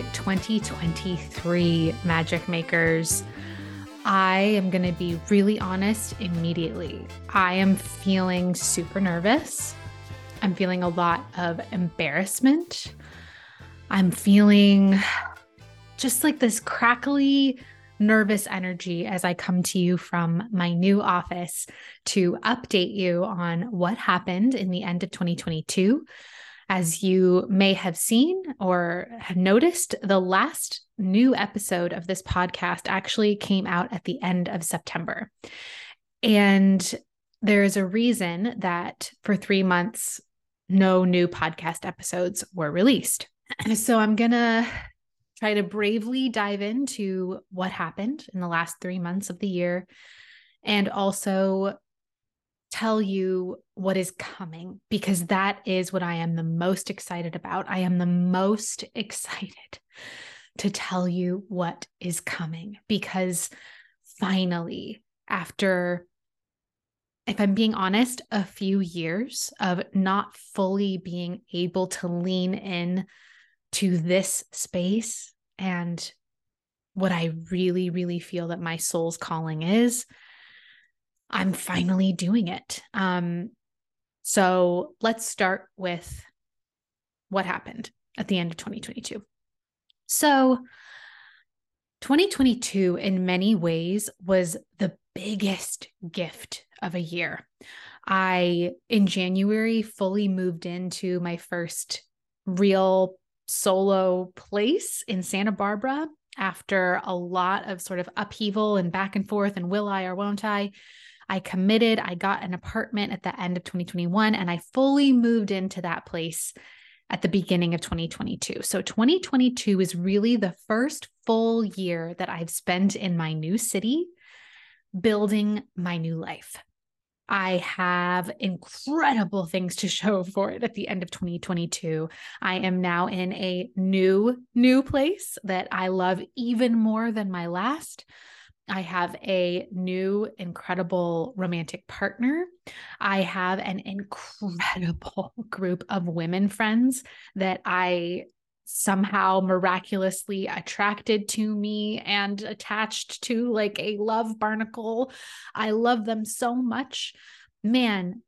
early 2023 Magic Makers. I am going to be really honest immediately. I am feeling super nervous. I'm feeling a lot of embarrassment. I'm feeling just like this crackly, nervous energy as I come to you from my new office to update you on what happened in the end of 2022. As you may have seen or have noticed, the last new episode of this podcast actually came out at the end of September. And there is a reason that for 3 months, no new podcast episodes were released. So I'm going to try to bravely dive into what happened in the last 3 months of the year and also tell you what is coming, because that is what I am the most excited about. I am the most excited to tell you what is coming, because finally, after, if I'm being honest, a few years of not fully being able to lean in to this space and what I really, really feel that my soul's calling is, I'm finally doing it. So let's start with what happened at the end of 2022. So 2022 in many ways was the biggest gift of a year. I, in January, fully moved into my first real solo place in Santa Barbara after a lot of sort of upheaval and back and forth and will I or won't I. I committed, I got an apartment at the end of 2021, and I fully moved into that place at the beginning of 2022. So 2022 is really the first full year that I've spent in my new city building my new life. I have incredible things to show for it at the end of 2022. I am now in a new place that I love even more than my last. I have a new, incredible romantic partner. I have an incredible group of women friends that I somehow miraculously attracted to me and attached to like a love barnacle. I love them so much. Man,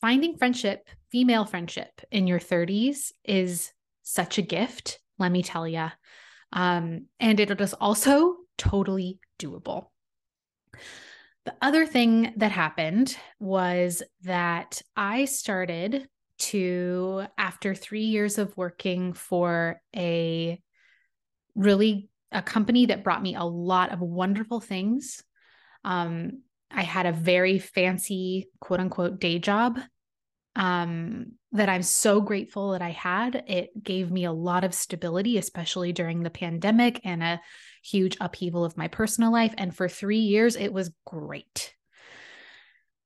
finding friendship, female friendship in your 30s is such a gift, let me tell you. And it is also totally doable. The other thing that happened was that I started to, after 3 years of working for a company that brought me a lot of wonderful things. I had a very fancy, quote unquote, day job that I'm so grateful that I had. It gave me a lot of stability, especially during the pandemic and a huge upheaval of my personal life. And for 3 years, it was great.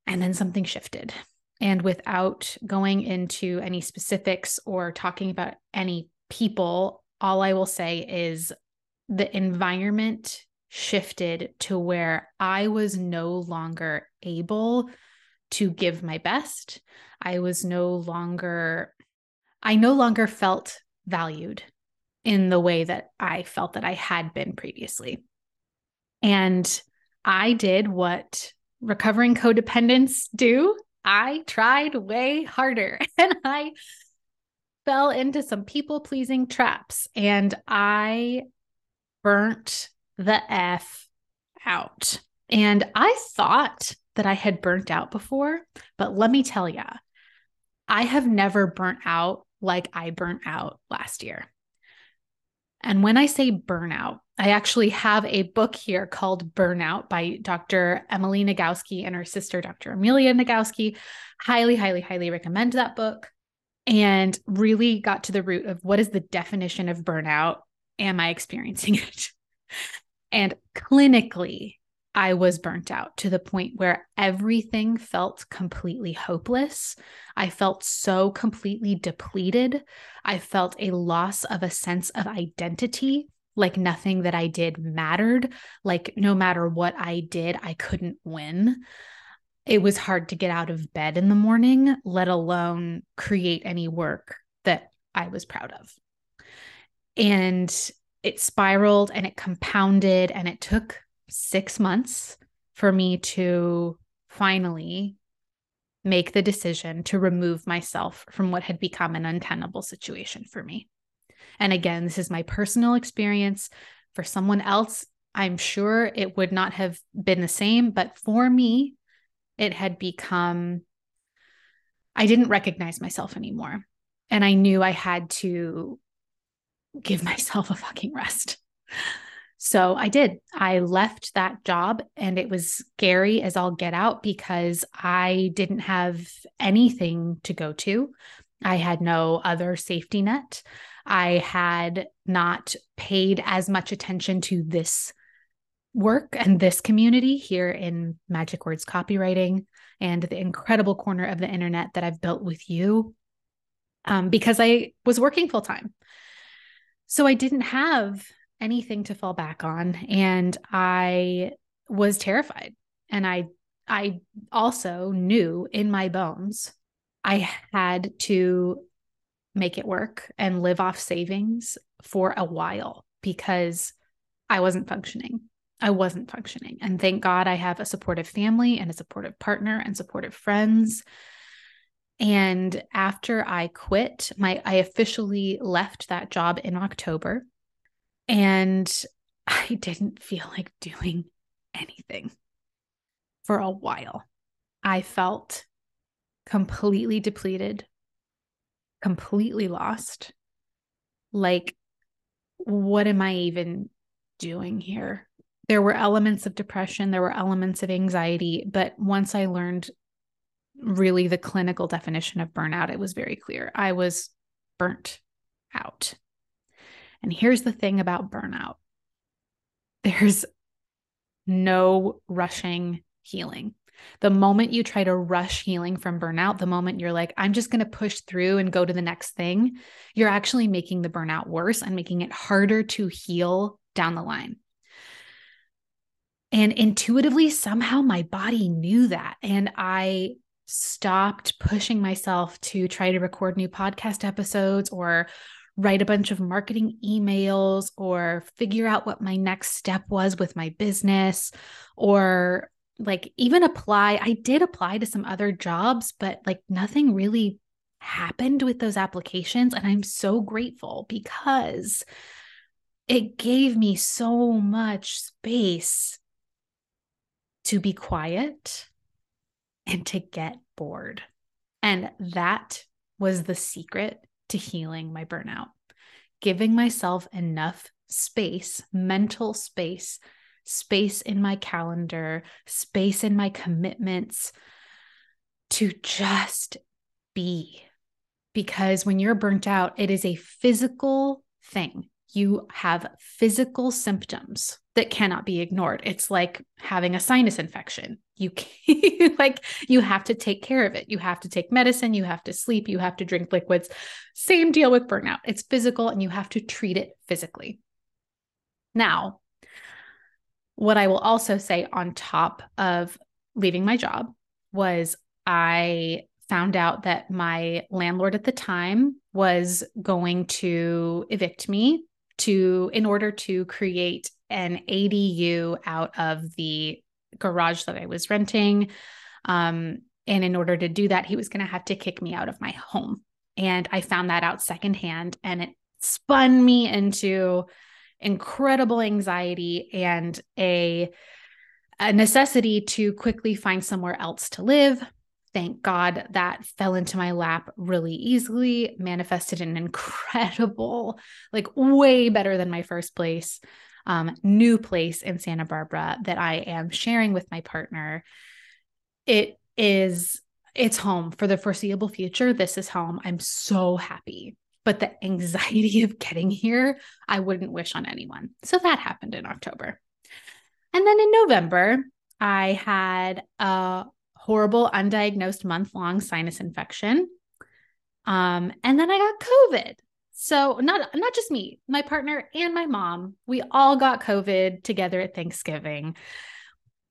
And then something shifted. And without going into any specifics or talking about any people, all I will say is the environment shifted to where I was no longer able to give my best. I no longer felt valued in the way that I felt that I had been previously. And I did what recovering codependents do. I tried way harder and I fell into some people-pleasing traps and I burnt the F out. And I thought that I had burnt out before, but let me tell you, I have never burnt out like I burnt out last year. And when I say burnout, I actually have a book here called Burnout by Dr. Emily Nagowski and her sister, Dr. Amelia Nagowski. Highly, highly, highly recommend that book, and really got to the root of what is the definition of burnout? Am I experiencing it? And clinically, I was burnt out to the point where everything felt completely hopeless. I felt so completely depleted. I felt a loss of a sense of identity, like nothing that I did mattered, like no matter what I did, I couldn't win. It was hard to get out of bed in the morning, let alone create any work that I was proud of. And it spiraled and it compounded, and it took 6 months for me to finally make the decision to remove myself from what had become an untenable situation for me. And again, this is my personal experience. For someone else, I'm sure it would not have been the same, but for me, it had become, I didn't recognize myself anymore. And I knew I had to give myself a fucking rest. So I did. I left that job, and it was scary as all get out because I didn't have anything to go to. I had no other safety net. I had not paid as much attention to this work and this community here in Magic Words Copywriting and the incredible corner of the internet that I've built with you, because I was working full time. So I didn't have anything to fall back on. And I was terrified. And I also knew in my bones, I had to make it work and live off savings for a while because I wasn't functioning. And thank God I have a supportive family and a supportive partner and supportive friends. And after I quit, I officially left that job in October. And I didn't feel like doing anything for a while. I felt completely depleted, completely lost. Like, what am I even doing here? There were elements of depression, there were elements of anxiety, but once I learned really the clinical definition of burnout, it was very clear. I was burnt out. And here's the thing about burnout. There's no rushing healing. The moment you try to rush healing from burnout, the moment you're like, I'm just going to push through and go to the next thing, you're actually making the burnout worse and making it harder to heal down the line. And intuitively, somehow my body knew that. And I stopped pushing myself to try to record new podcast episodes or write a bunch of marketing emails or figure out what my next step was with my business, or like even apply. I did apply to some other jobs, but like nothing really happened with those applications. And I'm so grateful because it gave me so much space to be quiet and to get bored. And that was the secret to healing my burnout, giving myself enough space, mental space, space in my calendar, space in my commitments to just be. Because when you're burnt out, it is a physical thing. You have physical symptoms that cannot be ignored. It's like having a sinus infection. You can't, like, you have to take care of it. You have to take medicine. You have to sleep. You have to drink liquids. Same deal with burnout. It's physical, and you have to treat it physically. Now, what I will also say on top of leaving my job was I found out that my landlord at the time was going to evict me in order to create an ADU out of the garage that I was renting. And in order to do that, he was going to have to kick me out of my home. And I found that out secondhand, and it spun me into incredible anxiety and a necessity to quickly find somewhere else to live. Thank God that fell into my lap really easily, manifested an incredible, like way better than my first place, new place in Santa Barbara that I am sharing with my partner. It's home for the foreseeable future. This is home. I'm so happy, but the anxiety of getting here, I wouldn't wish on anyone. So that happened in October. And then in November, I had a horrible, undiagnosed month-long sinus infection. And then I got COVID. So not just me, my partner and my mom, we all got COVID together at Thanksgiving.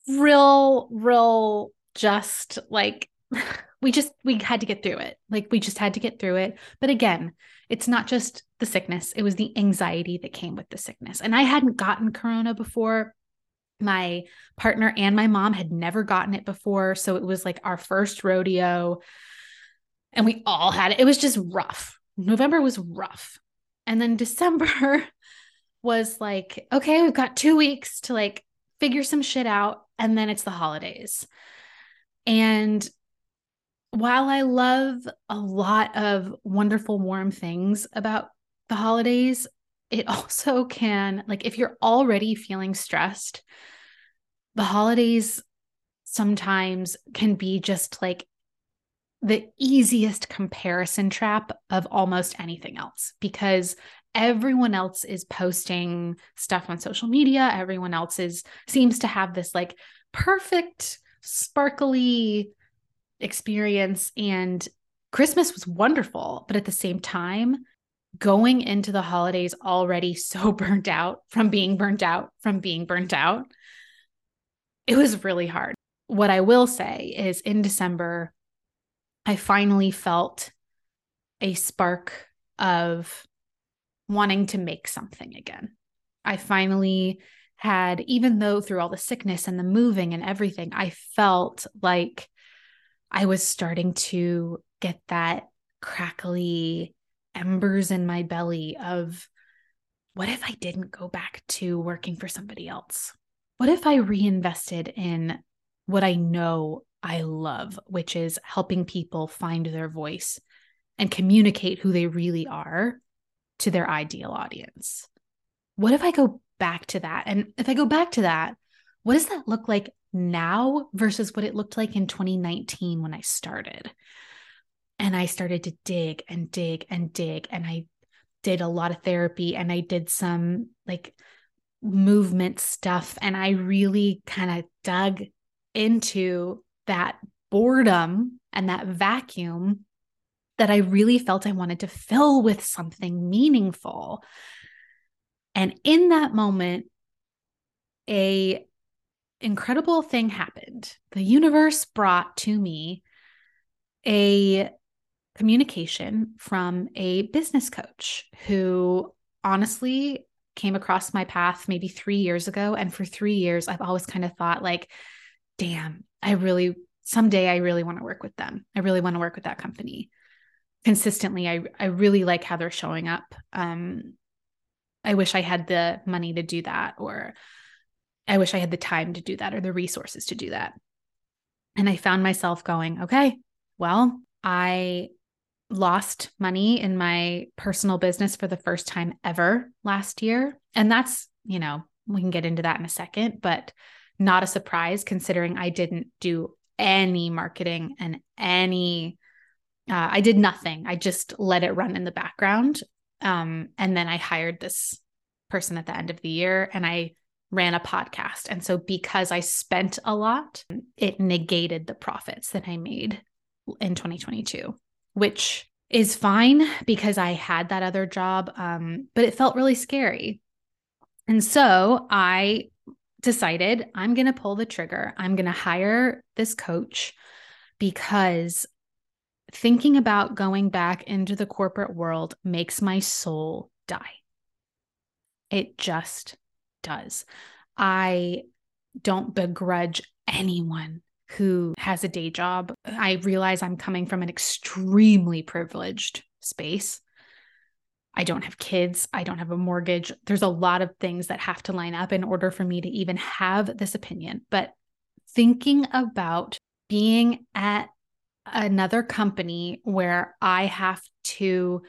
Real, just like we had to get through it. Like, we just had to get through it. But again, it's not just the sickness. It was the anxiety that came with the sickness. And I hadn't gotten corona before. My partner and my mom had never gotten it before. So it was like our first rodeo and we all had it. It was just rough. November was rough. And then December was like, okay, we've got 2 weeks to like figure some shit out. And then it's the holidays. And while I love a lot of wonderful, warm things about the holidays, it also can, like, if you're already feeling stressed, the holidays sometimes can be just like the easiest comparison trap of almost anything else, because everyone else is posting stuff on social media. Everyone else seems to have this like perfect, sparkly experience. And Christmas was wonderful, but at the same time, going into the holidays already so burnt out from being burnt out, it was really hard. What I will say is in December, I finally felt a spark of wanting to make something again. I finally had, even though through all the sickness and the moving and everything, I felt like I was starting to get that crackly embers in my belly of, what if I didn't go back to working for somebody else? What if I reinvested in what I know I love, which is helping people find their voice and communicate who they really are to their ideal audience? What if I go back to that? And if I go back to that, what does that look like now versus what it looked like in 2019 when I started? And I started to dig and dig and dig. And I did a lot of therapy and I did some like movement stuff. And I really kind of dug into that boredom and that vacuum that I really felt I wanted to fill with something meaningful. And in that moment, a incredible thing happened. The universe brought to me a communication from a business coach who honestly came across my path maybe 3 years ago. And for 3 years, I've always kind of thought like, damn, someday I really want to work with them. I really want to work with that company consistently. I really like how they're showing up. I wish I had the money to do that, or I wish I had the time to do that or the resources to do that. And I found myself going, okay, well, I lost money in my personal business for the first time ever last year. And that's, you know, we can get into that in a second, but not a surprise considering I didn't do any marketing and I did nothing. I just let it run in the background. And then I hired this person at the end of the year and I ran a podcast. And so because I spent a lot, it negated the profits that I made in 2022, which is fine because I had that other job, but it felt really scary. And so I decided I'm going to pull the trigger. I'm going to hire this coach because thinking about going back into the corporate world makes my soul die. It just does. I don't begrudge anyone who has a day job. I realize I'm coming from an extremely privileged space. I don't have kids. I don't have a mortgage. There's a lot of things that have to line up in order for me to even have this opinion. But thinking about being at another company where I have to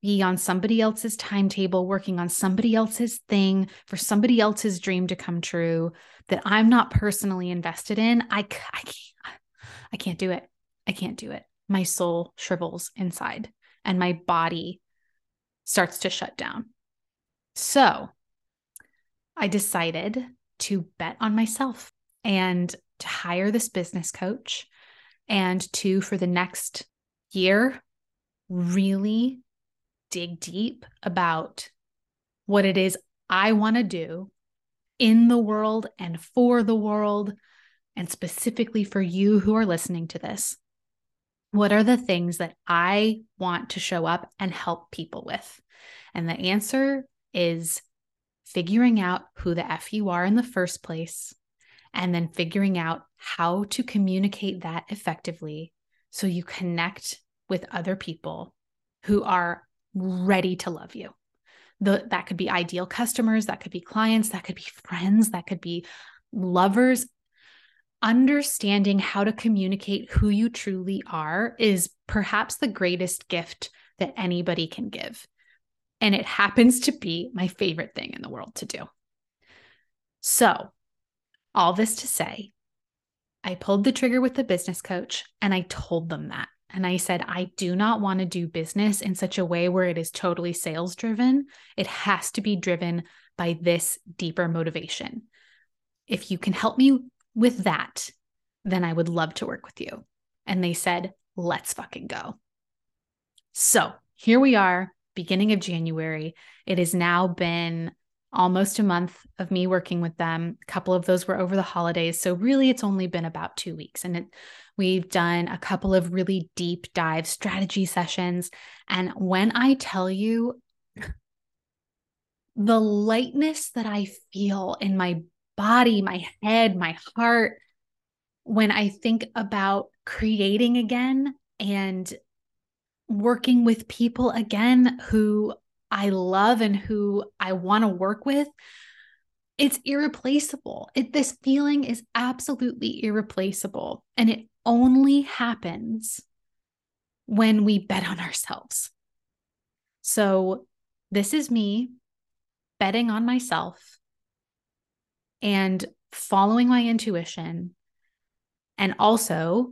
be on somebody else's timetable, working on somebody else's thing for somebody else's dream to come true that I'm not personally invested in, I can't do it. I can't do it. My soul shrivels inside and my body starts to shut down. So I decided to bet on myself and to hire this business coach and to, for the next year, really dig deep about what it is I want to do in the world and for the world, and specifically for you who are listening to this. What are the things that I want to show up and help people with? And the answer is figuring out who the F you are in the first place, and then figuring out how to communicate that effectively so you connect with other people who are ready to love you. That could be ideal customers, that could be clients, that could be friends, that could be lovers. Understanding how to communicate who you truly are is perhaps the greatest gift that anybody can give. And it happens to be my favorite thing in the world to do. So all this to say, I pulled the trigger with the business coach and I told them that. And I said, I do not want to do business in such a way where it is totally sales driven. It has to be driven by this deeper motivation. If you can help me with that, then I would love to work with you. And they said, let's fucking go. So here we are, beginning of January. It has now been almost a month of me working with them. A couple of those were over the holidays. So really it's only been about 2 weeks, and we've done a couple of really deep dive strategy sessions. And when I tell you the lightness that I feel in my body, my head, my heart, when I think about creating again and working with people again who I love and who I want to work with, it's irreplaceable. This feeling is absolutely irreplaceable. And it only happens when we bet on ourselves. So this is me betting on myself and following my intuition, and also,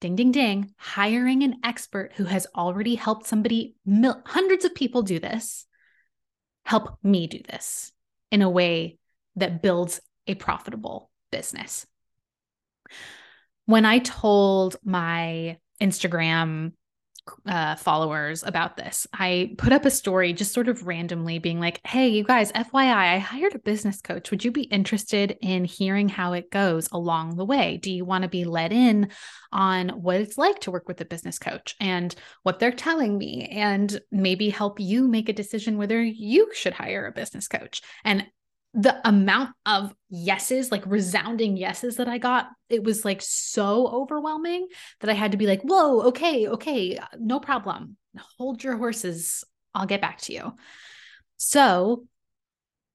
ding, ding, ding, hiring an expert who has already helped somebody, hundreds of people do this, help me do this in a way that builds a profitable business. When I told my Instagram followers about this, I put up a story just sort of randomly being like, hey, you guys, FYI, I hired a business coach. Would you be interested in hearing how it goes along the way? Do you want to be let in on what it's like to work with a business coach and what they're telling me, and maybe help you make a decision whether you should hire a business coach? And the amount of yeses, like resounding yeses that I got, it was like so overwhelming that I had to be like, whoa, okay, no problem. Hold your horses. I'll get back to you. So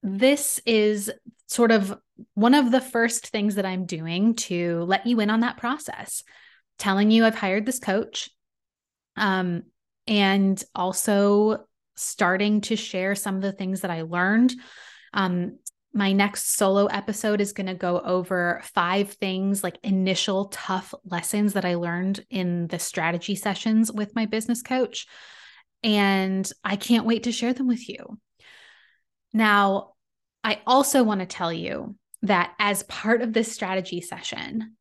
this is sort of one of the first things that I'm doing to let you in on that process, telling you I've hired this coach, and also starting to share some of the things that I learned. My next solo episode is going to go over 5 things, like initial tough lessons that I learned in the strategy sessions with my business coach. And I can't wait to share them with you. Now, I also want to tell you that as part of this strategy session,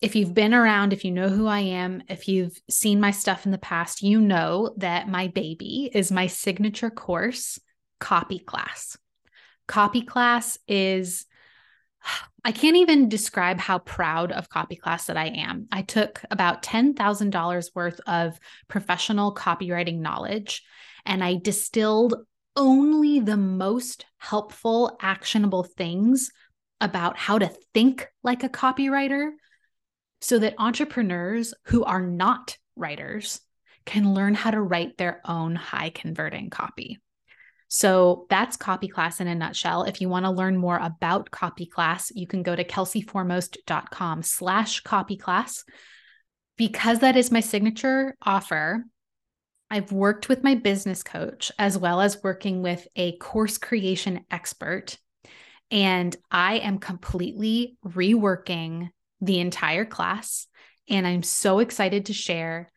if you've been around, if you know who I am, if you've seen my stuff in the past, you know that my baby is my signature course, Copy Class. Copy Class is, I can't even describe how proud of Copy Class that I am. I took about $10,000 worth of professional copywriting knowledge, and I distilled only the most helpful, actionable things about how to think like a copywriter so that entrepreneurs who are not writers can learn how to write their own high converting copy. So that's Copy Class in a nutshell. If you want to learn more about Copy Class, you can go to kelseyforemost.com/copyclass. Because that is my signature offer, I've worked with my business coach as well as working with a course creation expert, and I am completely reworking the entire class. And I'm so excited to share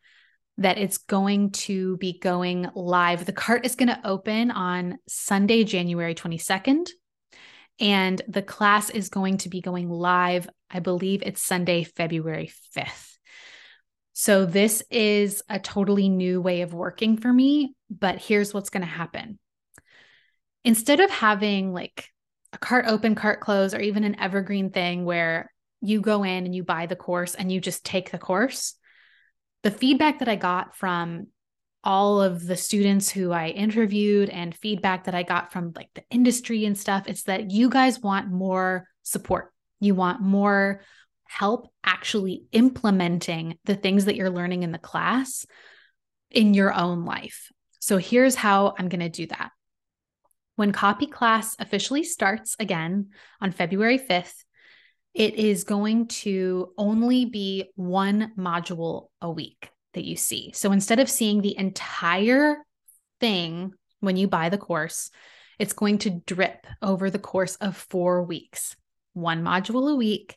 that it's going to be going live. The cart is going to open on Sunday, January 22nd, and the class is going to be going live, I believe it's Sunday, February 5th. So this is a totally new way of working for me, but here's what's going to happen. Instead of having like a cart open, cart close, or even an evergreen thing where you go in and you buy the course and you just take the course, the feedback that I got from all of the students who I interviewed and feedback that I got from like the industry and stuff, it's that you guys want more support. You want more help actually implementing the things that you're learning in the class in your own life. So here's how I'm going to do that. When Copy Class officially starts again on February 5th, it is going to only be one module a week that you see. So instead of seeing the entire thing when you buy the course, it's going to drip over the course of 4 weeks, one module a week.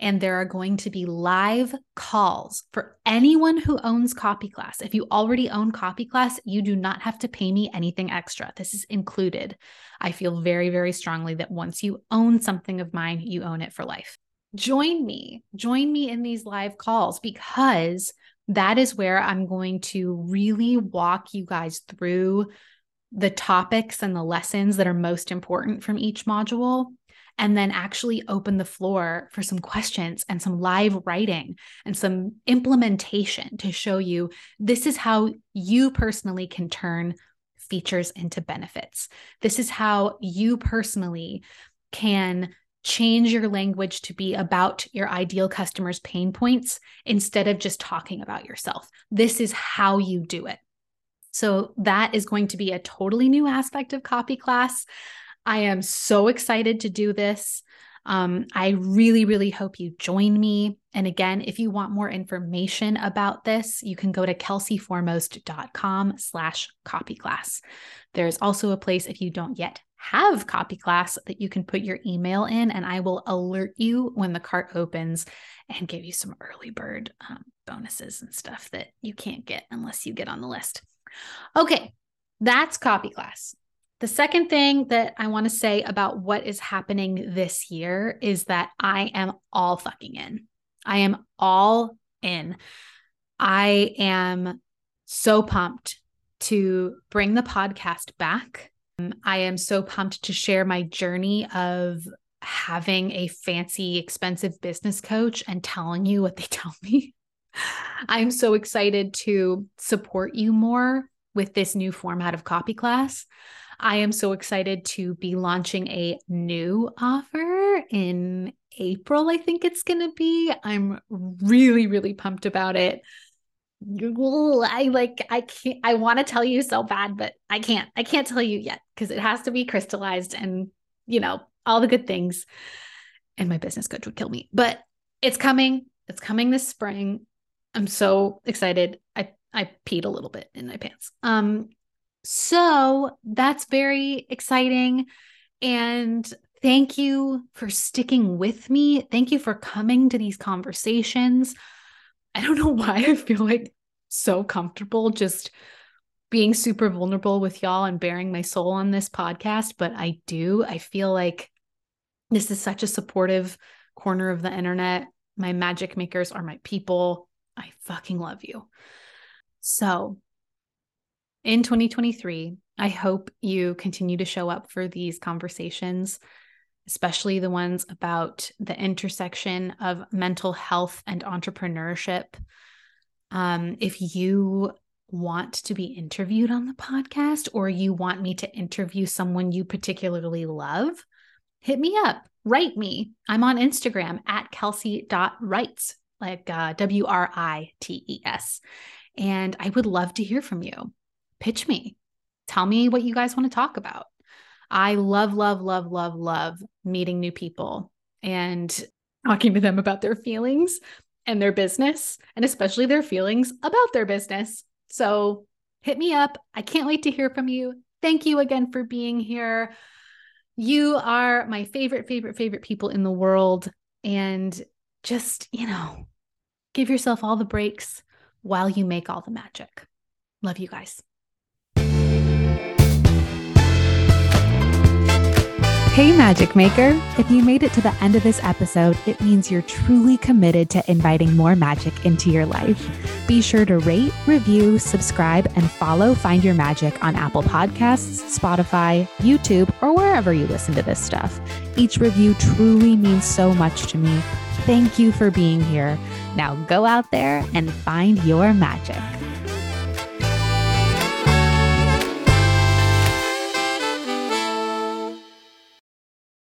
And there are going to be live calls for anyone who owns Copy Class. If you already own Copy Class, you do not have to pay me anything extra. This is included. I feel very, very strongly that once you own something of mine, you own it for life. Join me in these live calls, because that is where I'm going to really walk you guys through the topics and the lessons that are most important from each module. And then actually open the floor for some questions and some live writing and some implementation to show you this is how you personally can turn features into benefits. This is how you personally can change your language to be about your ideal customer's pain points instead of just talking about yourself. This is how you do it. So that is going to be a totally new aspect of Copy Class. I am so excited to do this. I really, really hope you join me. And again, if you want more information about this, you can go to kelseyforemost.com/copyclass. There's also a place, if you don't yet have Copy Class, that you can put your email in, and I will alert you when the cart opens and give you some early bird bonuses and stuff that you can't get unless you get on the list. Okay, that's Copy Class. The second thing that I want to say about what is happening this year is that I am all fucking in. I am all in. I am so pumped to bring the podcast back. I am so pumped to share my journey of having a fancy, expensive business coach and telling you what they tell me. I'm so excited to support you more with this new format of Copy Class. I am so excited to be launching a new offer in April, I think it's going to be. I'm really, really pumped about it. I want to tell you so bad, but I can't tell you yet, because it has to be crystallized and, you know, all the good things, and my business coach would kill me, but it's coming this spring. I'm so excited. I peed a little bit in my pants. So that's very exciting. And thank you for sticking with me. Thank you for coming to these conversations. I don't know why I feel like so comfortable just being super vulnerable with y'all and bearing my soul on this podcast, but I do. I feel like this is such a supportive corner of the internet. My magic makers are my people. I fucking love you. So in 2023, I hope you continue to show up for these conversations, especially the ones about the intersection of mental health and entrepreneurship. If you want to be interviewed on the podcast, or you want me to interview someone you particularly love, hit me up, write me. I'm on Instagram at kelsey.writes, like W-R-I-T-E-S. And I would love to hear from you. Pitch me. Tell me what you guys want to talk about. I love, love, love, love, love meeting new people and talking to them about their feelings and their business, and especially their feelings about their business. So hit me up. I can't wait to hear from you. Thank you again for being here. You are my favorite, favorite, favorite people in the world. And just, you know, give yourself all the breaks while you make all the magic. Love you guys. Hey, Magic Maker. If you made it to the end of this episode, it means you're truly committed to inviting more magic into your life. Be sure to rate, review, subscribe, and follow Find Your Magic on Apple Podcasts, Spotify, YouTube, or wherever you listen to this stuff. Each review truly means so much to me. Thank you for being here. Now go out there and find your magic.